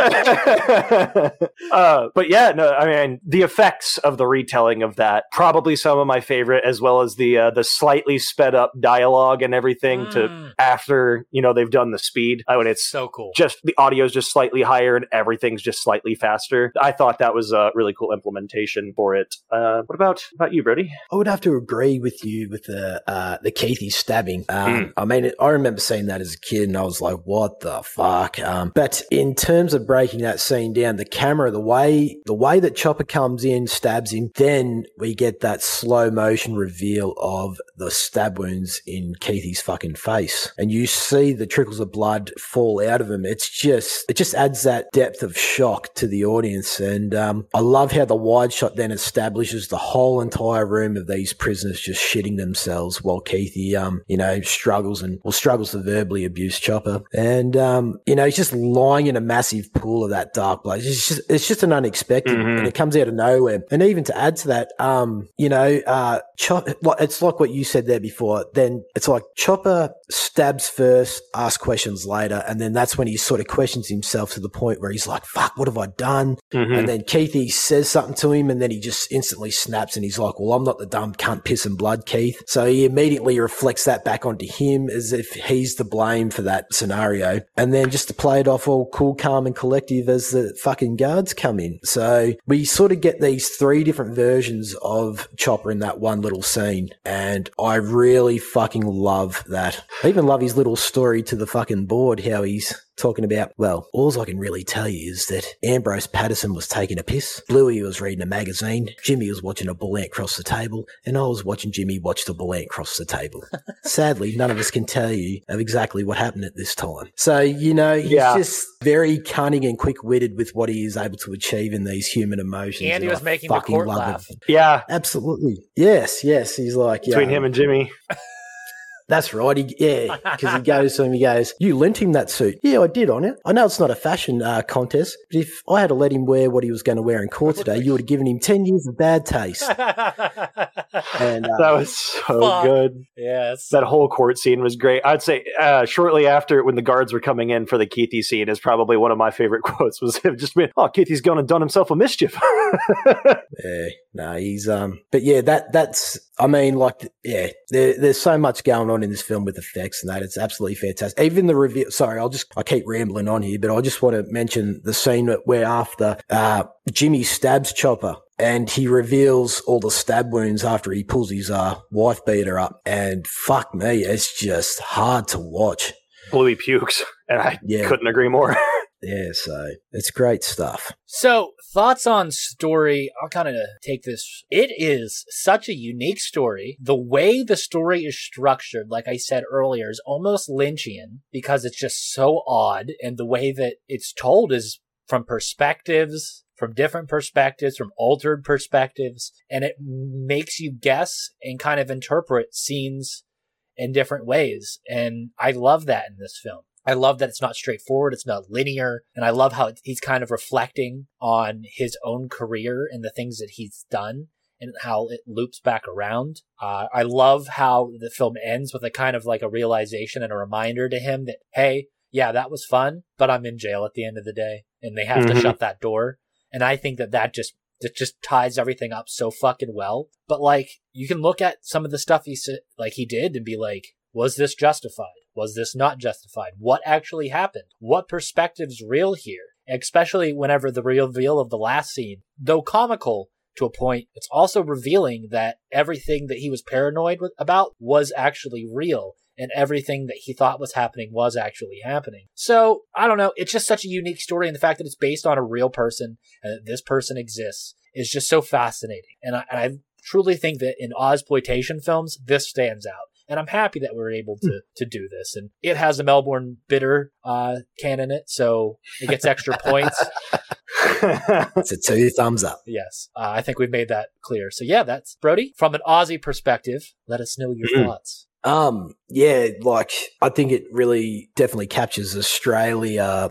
But yeah, no, I mean, the effects of the retelling of that, probably some of my favorite, as well as the slightly sped up dialogue and everything to after, you know, they've done the speed. Oh, and it's so cool. Just the audio is just slightly higher and everything's just slightly faster. I thought that was a really cool implementation for it. What about you, Brody? I would have to agree with you with the Keithy stabbing. I mean, I remember seeing that as a kid and I was like, what the fuck? But in terms of breaking that scene down, the camera, the way that Chopper comes in, stabs him, then we get that slow motion reveal of the stab wounds in Keithy's fucking face, and you see the trickles of blood fall out of him. It just adds that depth of shock to the audience, and I love how the wide shot then establishes the whole entire room of these prisoners just shitting themselves while Keithy struggles to verbally abuse Chopper, and he's just lying in a massive pool of that dark blood. It's just an unexpected, and it comes out of nowhere. And even to add to that, it's like what you said there before. Then it's like Chopper stabs first, asks questions later, and then that's when he sort of questions himself to the point where he's like, "Fuck, what have I done?" And then Keithy says something to him, and then he just instantly snaps, and he's like, "Well, I'm not the dumb cunt piss and blood, Keith." So he immediately reflects that back onto him as if he's to blame for that scenario, and then just to play it off all cool, calm, and collective as the fucking guards come in. So we sort of get these three different versions of Chopper in that one little scene, and I really fucking love that. I even love his little story to the fucking board, how he's talking about, well, all I can really tell you is that Ambrose Patterson was taking a piss, Bluey was reading a magazine, Jimmy was watching a bull ant cross the table, and I was watching Jimmy watch the bull ant cross the table. Sadly, none of us can tell you of exactly what happened at this time. So, he's just very cunning and quick-witted with what he is able to achieve in these human emotions. And he was making the court laugh. Yeah. Absolutely. Yes. He's like, yeah. Between him and Jimmy. That's right. Because he goes to him, he goes, you lent him that suit. Yeah, I did on it. I know it's not a fashion contest, but if I had to let him wear what he was going to wear in court today, you would have given him 10 years of bad taste. And that was so good. Yes. That whole court scene was great. I'd say shortly after, when the guards were coming in for the Keithy scene, is probably one of my favorite quotes was him just being, oh, Keithy's gone and done himself a mischief. Yeah. No, he's but yeah, that's, I mean, like, yeah, there's so much going on in this film with effects and that. It's absolutely fantastic. Even the reveal, sorry, I keep rambling on here, but I just want to mention the scene where after Jimmy stabs Chopper, and he reveals all the stab wounds after he pulls his wife beater up, and fuck me, it's just hard to watch. Bluey pukes, and I couldn't agree more. Yeah, so it's great stuff. So thoughts on story, I'll kind of take this. It is such a unique story. The way the story is structured, like I said earlier, is almost Lynchian because it's just so odd. And the way that it's told is from different perspectives, from altered perspectives, and it makes you guess and kind of interpret scenes in different ways. And I love that in this film. I love that it's not straightforward, it's not linear, and I love how he's kind of reflecting on his own career and the things that he's done and how it loops back around. I love how the film ends with a kind of like a realization and a reminder to him that, hey, yeah, that was fun, but I'm in jail at the end of the day, and they have to shut that door. And I think that just ties everything up so fucking well. But like, you can look at some of the stuff he did and be like, was this justified? Was this not justified? What actually happened? What perspective's real here? Especially whenever the reveal of the last scene, though comical to a point, it's also revealing that everything that he was paranoid about was actually real. And everything that he thought was happening was actually happening. So, I don't know. It's just such a unique story. And the fact that it's based on a real person and that this person exists is just so fascinating. And I truly think that in Ozploitation films, this stands out. And I'm happy that we're able to do this. And it has a Melbourne bitter can in it, so it gets extra points. It's a 2 thumbs up. Yes. I think we've made that clear. So, yeah, that's Brody. From an Aussie perspective, let us know your thoughts. Yeah, like I think it really definitely captures Australia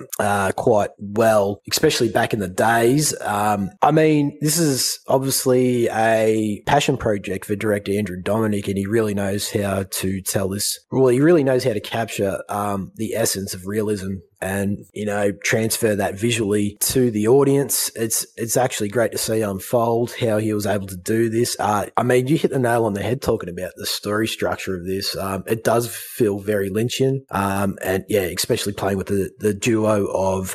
quite well, especially back in the days. I mean, this is obviously a passion project for director Andrew Dominik, and he really knows how to tell this. Well, he really knows how to capture the essence of realism and, you know, transfer that visually to the audience. It's actually great to see unfold how he was able to do this. I mean, you hit the nail on the head talking about the story structure of this. It does feel very Lynchian. And yeah, especially playing with the duo of,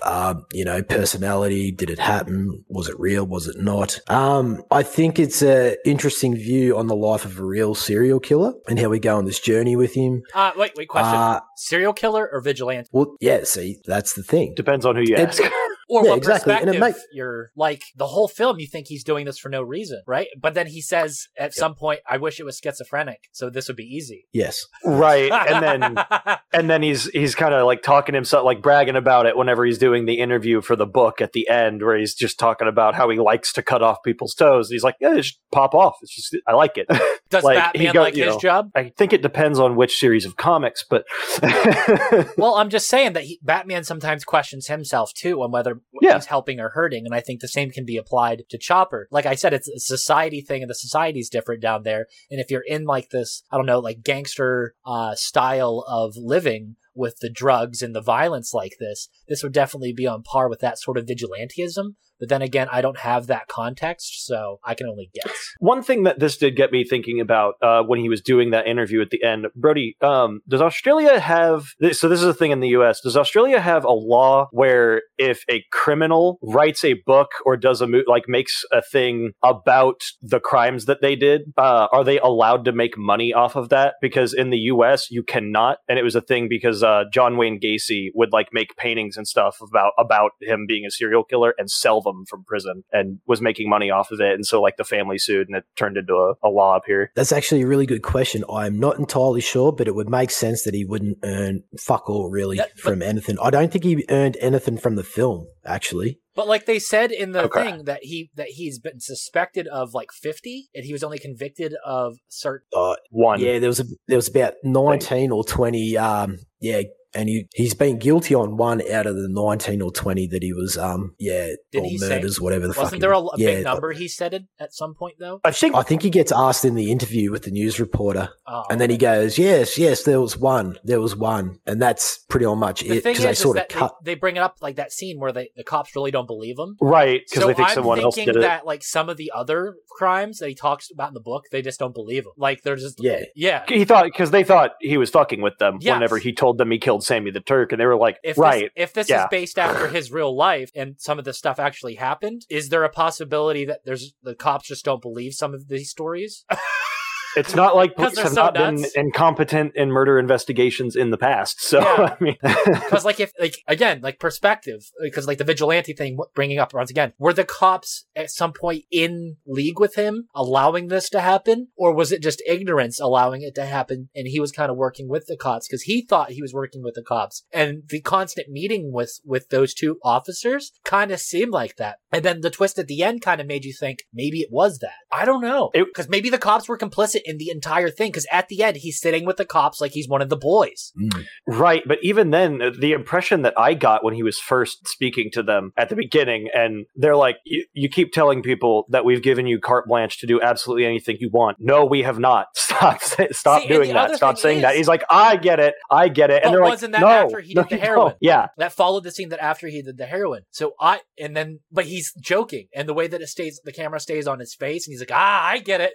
you know, personality. Did it happen? Was it real? Was it not? I think it's an interesting view on the life of a real serial killer and how we go on this journey with him. Wait, question. Serial killer or vigilante? Well, yeah, see, that's the thing. Depends on who you ask. Or yeah, what exactly. Perspective you're like, the whole film, you think he's doing this for no reason, right? But then he says at some point, I wish it was schizophrenic, so this would be easy. Yes. Right. And then he's kind of like talking himself, like bragging about it whenever he's doing the interview for the book at the end, where he's just talking about how he likes to cut off people's toes. He's like, yeah, just pop off. It's just, I like it. Does like, Batman like his job? I think it depends on which series of comics, but... Well, I'm just saying that Batman sometimes questions himself too on whether he's helping or hurting, and I think the same can be applied to Chopper. Like I said, it's a society thing, and the society's different down there, and if you're in like this, I don't know, like gangster style of living with the drugs and the violence like this would definitely be on par with that sort of vigilantism. But then again, I don't have that context, so I can only guess. One thing that this did get me thinking about when he was doing that interview at the end, Brody, does Australia have... So this is a thing in the US. Does Australia have a law where if a criminal writes a book or does makes a thing about the crimes that they did, are they allowed to make money off of that? Because in the US, you cannot. And it was a thing because John Wayne Gacy would like make paintings and stuff about him being a serial killer and sell them from prison, and was making money off of it, and so like the family sued, and it turned into a law up here. That's actually a really good question. I'm not entirely sure, but it would make sense that he wouldn't earn fuck all really from anything. I don't think he earned anything from the film, actually. But like they said in the thing that he's been suspected of like 50, and he was only convicted of certain one. Yeah, there was about 19 or 20. And he's been guilty on one out of the 19 or 20 that he was, or murders, whatever the fuck. Wasn't there a big number he said it at some point, though? I think he gets asked in the interview with the news reporter, and then he goes, yes, there was one. And that's pretty much it, because they sort of cut. They bring it up, like that scene where the cops really don't believe him. Right, because they think someone else did it. I'm thinking that like some of the other crimes that he talks about in the book, they just don't believe him. Like they're just, yeah. Because they thought he was fucking with them whenever he told them he killed Sammy the Turk, and they were like, if this is based after his real life and some of this stuff actually happened, is there a possibility that the cops just don't believe some of these stories? It's not like police have not been incompetent in murder investigations in the past. So yeah. I mean, because like if like again like perspective, because like the vigilante thing bringing up once again, were the cops at some point in league with him, allowing this to happen, or was it just ignorance allowing it to happen? And he was kind of working with the cops because he thought he was working with the cops, and the constant meeting with those two officers kind of seemed like that. And then the twist at the end kind of made you think maybe it was that. I don't know, because maybe the cops were complicit in the entire thing, because at the end he's sitting with the cops like he's one of the boys. Right, but even then the impression that I got when he was first speaking to them at the beginning, and they're like, you keep telling people that we've given you carte blanche to do absolutely anything you want. No, we have not. Stop doing that. Stop saying that. He's like, I get it. And they're like, wasn't that after he did the heroin? Yeah. That followed the scene that after he did the heroin. But he's joking. And the way that the camera stays on his face, and he's like, I get it.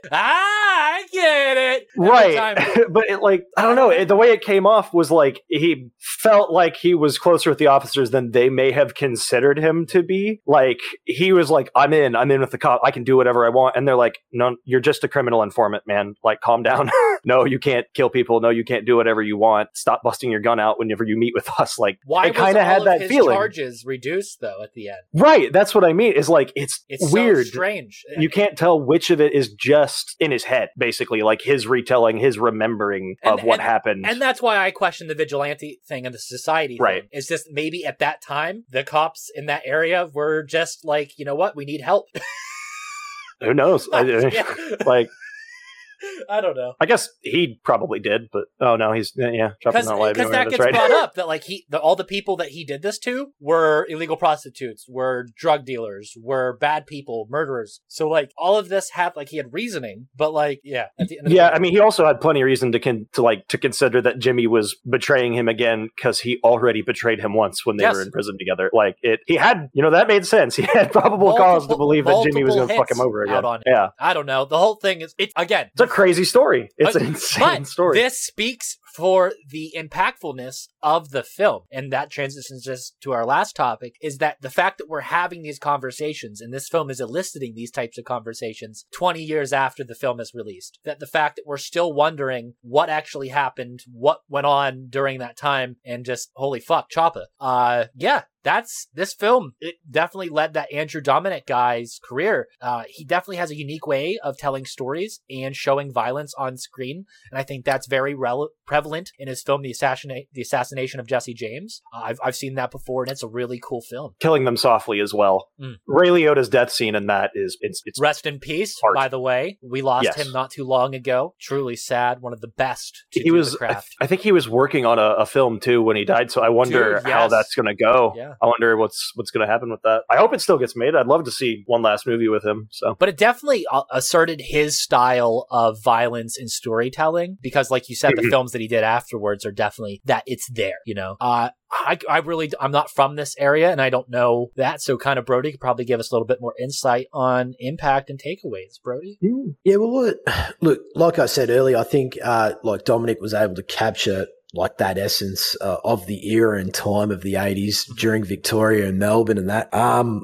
Right. But it like, I don't know. The way it came off was like, he felt like he was closer with the officers than they may have considered him to be. Like, he was like, I'm in with the cop. I can do whatever I want. And they're like, no, you're just a criminal informant, man. Like, calm down. No, you can't kill people. No, you can't do whatever you want. Stop busting your gun out whenever you meet with us. Like, why kind of had that feeling. Charges reduced though at the end. Right, that's what I mean. Is like it's weird, so strange. You can't tell which of it is just in his head, basically, like his retelling, his remembering of what happened. And that's why I question the vigilante thing and the society. Right, is just maybe at that time the cops in that area were just like, you know what, we need help. Who knows? Like. I don't know. I guess he probably did, but oh no, he's Chopper's not liable. Because that gets brought up that like all the people that he did this to were illegal prostitutes, were drug dealers, were bad people, murderers. So like all of this had like he had reasoning, but like yeah, at the end of the day, I mean he also had plenty of reason to consider that Jimmy was betraying him again because he already betrayed him once when they were in prison together. Like that made sense. He had probable cause to believe that Jimmy was going to fuck him over again. I don't know. The whole thing is a crazy story. It's an insane story. This speaks for the impactfulness of the film. And that transitions us to our last topic, is that the fact that we're having these conversations, and this film is eliciting these types of conversations 20 years after the film is released, that the fact that we're still wondering what actually happened, what went on during that time, and just, holy fuck, Chopper. That's this film. It definitely led that Andrew Dominik guy's career. He definitely has a unique way of telling stories and showing violence on screen. And I think that's very prevalent in his film, The Assassination of Jesse James. I've seen that before, and it's a really cool film. Killing Them Softly as well. Ray Liotta's death scene in that is... It's rest in peace, art. By the way. We lost him not too long ago. Truly sad. One of the best the craft. I think he was working on a film too when he died, so I wonder how that's going to go. Yeah. I wonder what's going to happen with that. I hope it still gets made. I'd love to see one last movie with him. So, but it definitely asserted his style of violence and storytelling, because, like you said, the films that he did afterwards are definitely that it's there. You know, I'm not from this area, and I don't know that. So, kind of Brody could probably give us a little bit more insight on impact and takeaways. Brody, yeah. Well, look, like I said earlier, I think like Dominik was able to capture like that essence of the era and time of the 80s during Victoria and Melbourne and that.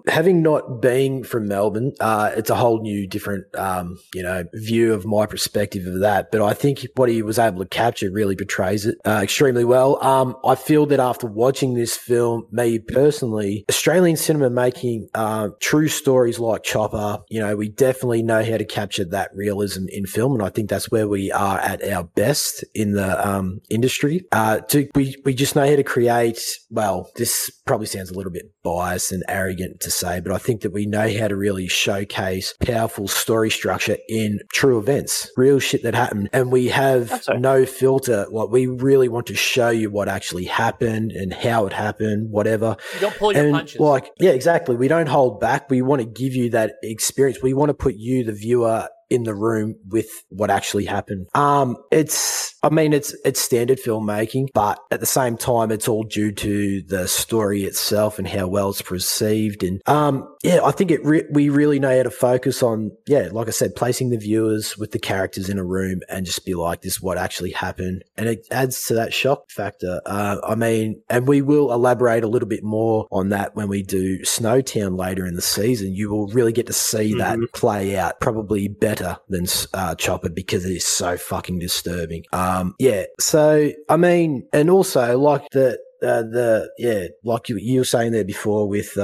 Having not been from Melbourne, it's a whole new different, view of my perspective of that. But I think what he was able to capture really portrays it extremely well. I feel that after watching this film, me personally, Australian cinema making true stories like Chopper, we definitely know how to capture that realism in film. And I think that's where we are at our best in the industry. We just know how to create, well, this probably sounds a little bit biased and arrogant to say, but I think that we know how to really showcase powerful story structure in true events, real shit that happened. And we have no filter. Like, we really want to show you what actually happened and how it happened, whatever. You don't pull your punches. Like, yeah, exactly. We don't hold back. We want to give you that experience. We want to put you, the viewer, in the room with what actually happened. It's standard filmmaking, but at the same time, it's all due to the story itself and how well it's perceived. And I think we really know how to focus on, like I said, placing the viewers with the characters in a room and just be like, this is what actually happened. And it adds to that shock factor. And we will elaborate a little bit more on that when we do Snowtown later in the season. You will really get to see that play out probably better better than Chopper because it is so fucking disturbing. Yeah. So, I mean, and also like like you were saying there before with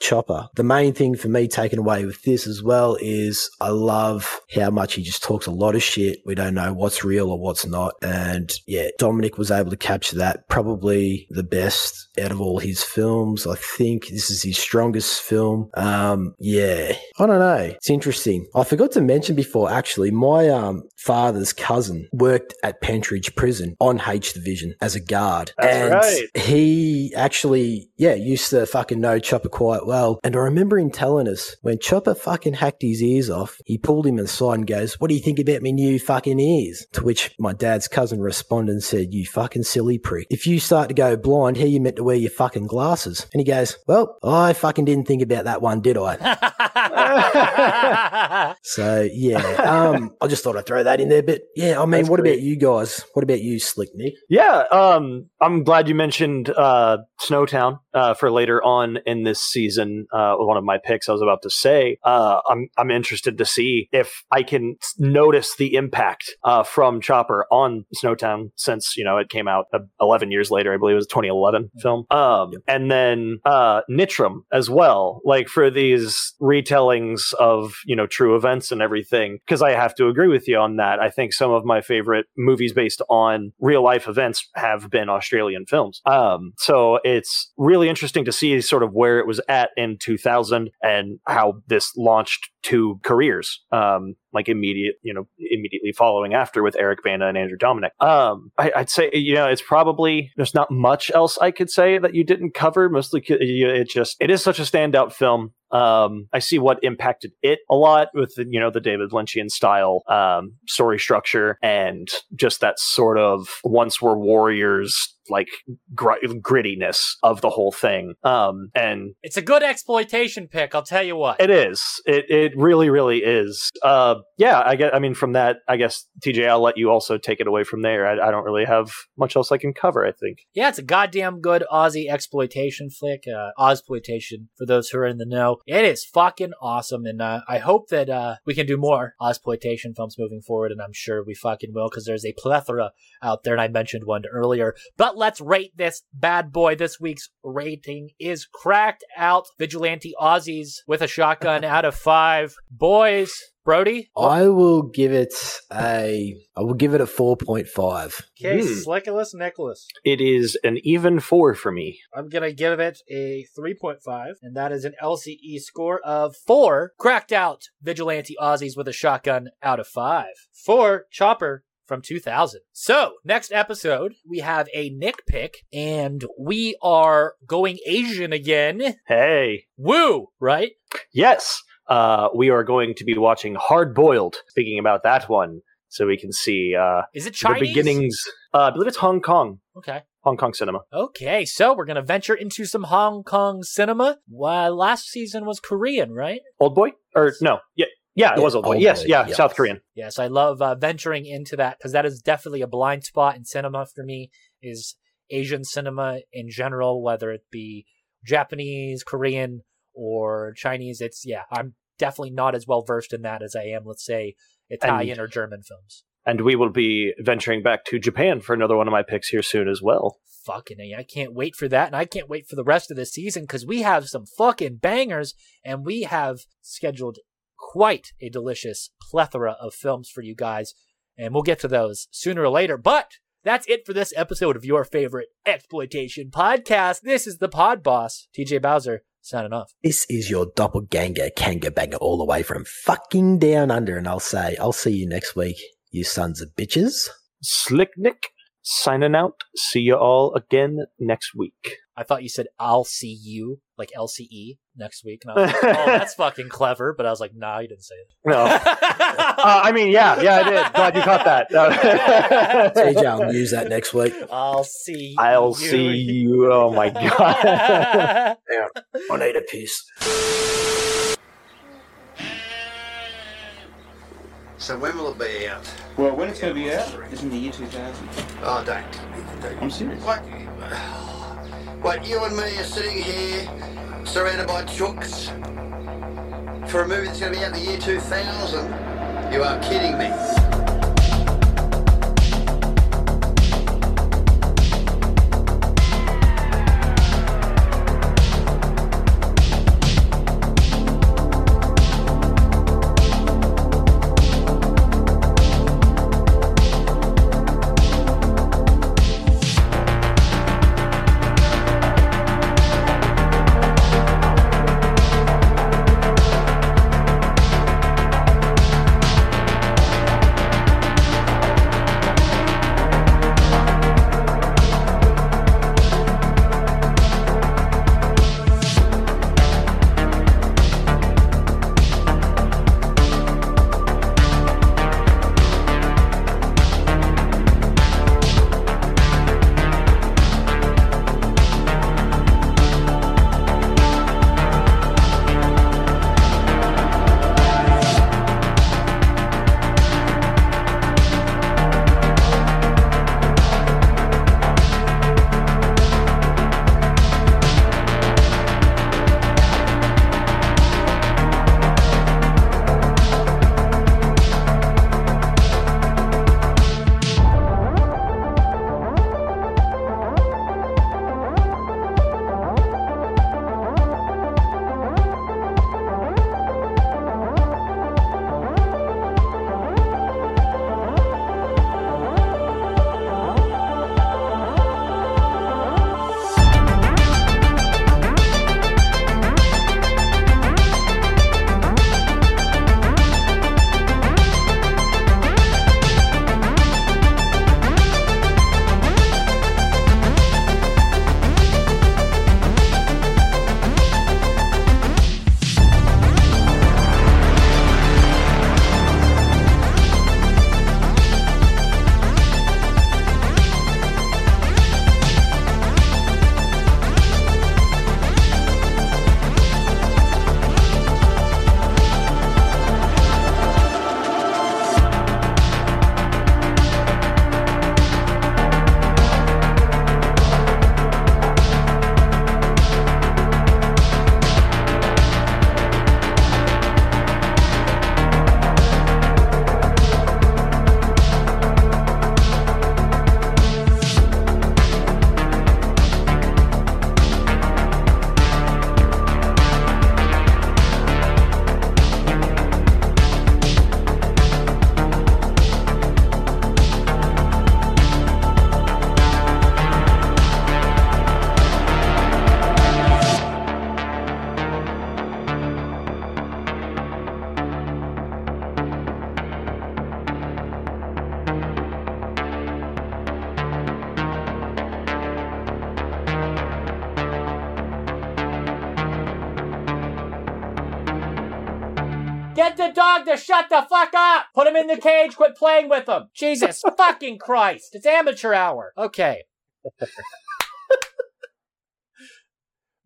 Chopper, the main thing for me taken away with this as well is I love how much he just talks a lot of shit. We don't know what's real or what's not. And yeah, Dominik was able to capture that probably the best out of all his films. I think this is his strongest film. Yeah, I don't know. It's interesting. I forgot to mention before, actually, my father's cousin worked at Pentridge Prison on H Division as a guard. That's right. He actually, used to fucking know Chopper quite well. And I remember him telling us when Chopper fucking hacked his ears off, he pulled him aside and goes, "What do you think about me new fucking ears?" To which my dad's cousin responded and said, "You fucking silly prick. If you start to go blind, how you meant to wear your fucking glasses?" And he goes, "Well, I fucking didn't think about that one, did I?" So, yeah. I just thought I'd throw that in there. But, yeah, I mean, that's what great. About you guys? What about you, Slick Nick? Yeah, I'm glad you mentioned Snowtown for later on in this season. One of my picks, I was about to say, I'm interested to see if I can notice the impact from Chopper on Snowtown, since it came out 11 years later. I believe it was a 2011 film. And then Nitram as well, like for these retellings of true events and everything, because I have to agree with you on that. I think some of my favorite movies based on real life events have been Australian films. So it's really interesting to see sort of where it was at in 2000 and how this launched two careers, like immediately following after with Eric Bana and Andrew Dominik. I'd say, it's probably, there's not much else I could say that you didn't cover. Mostly it is such a standout film. I see what impacted it a lot with the David Lynchian style story structure and just that sort of once we're warriors like grittiness of the whole thing. And it's a good exploitation pick, I'll tell you what. It is. It really, really is. From that, I guess, TJ, I'll let you also take it away from there. I don't really have much else I can cover, I think. Yeah, it's a goddamn good Aussie exploitation flick. Ozploitation, for those who are in the know. It is fucking awesome, and I hope that we can do more Ozploitation films moving forward, and I'm sure we fucking will, because there's a plethora out there, and I mentioned one earlier. But let's rate this bad boy. This week's rating is Cracked Out Vigilante Aussies with a Shotgun out of 5. Boys, Brody? I will give it a 4.5. Okay, Slickless Nicholas. It is an even 4 for me. I'm going to give it a 3.5, and that is an LCE score of 4. Cracked Out Vigilante Aussies with a Shotgun out of 5. 4, Chopper from 2000. So, next episode, we have a Nick pick, and we are going Asian again. Hey. Woo, right? Yes. We are going to be watching Hard Boiled, speaking about that one, so we can see is it Chinese? The beginnings. I believe it's Hong Kong. Okay. Hong Kong cinema. Okay, so we're going to venture into some Hong Kong cinema. Last season was Korean, right? Old Boy? Or no, yeah. Yeah, it was Old Boy. Yes, yeah, South Korean. Yes, I love venturing into that, because that is definitely a blind spot in cinema for me, is Asian cinema in general, whether it be Japanese, Korean, or Chinese. It's, I'm definitely not as well versed in that as I am, let's say, Italian or German films. And we will be venturing back to Japan for another one of my picks here soon as well. Fucking A, I can't wait for that. And I can't wait for the rest of the season, because we have some fucking bangers, and we have scheduled quite a delicious plethora of films for you guys. And we'll get to those sooner or later. But that's it for this episode of your favorite exploitation podcast. This is the pod boss, TJ Bowser, signing off. This is your doppelganger, kanga banger, all the way from fucking down under. And I'll see you next week, you sons of bitches. Slick Nick, signing out. See you all again next week. I thought you said, I'll see you, like LCE, next week. And I was like, oh, that's fucking clever. But I was like, nah, you didn't say it. No. Yeah, I did. Glad you caught that. TJ, I'll use that next week. I'll see you. Oh, my God. Damn. I need a piece. So when will it be out? Well, when it's going to be out is in the year 2000. Oh, don't. I'm serious. What, you and me are sitting here surrounded by chooks for a movie that's going to be out in the year 2000. You are kidding me. Get the dog to shut the fuck up! Put him in the cage, quit playing with him! Jesus fucking Christ, it's amateur hour. Okay.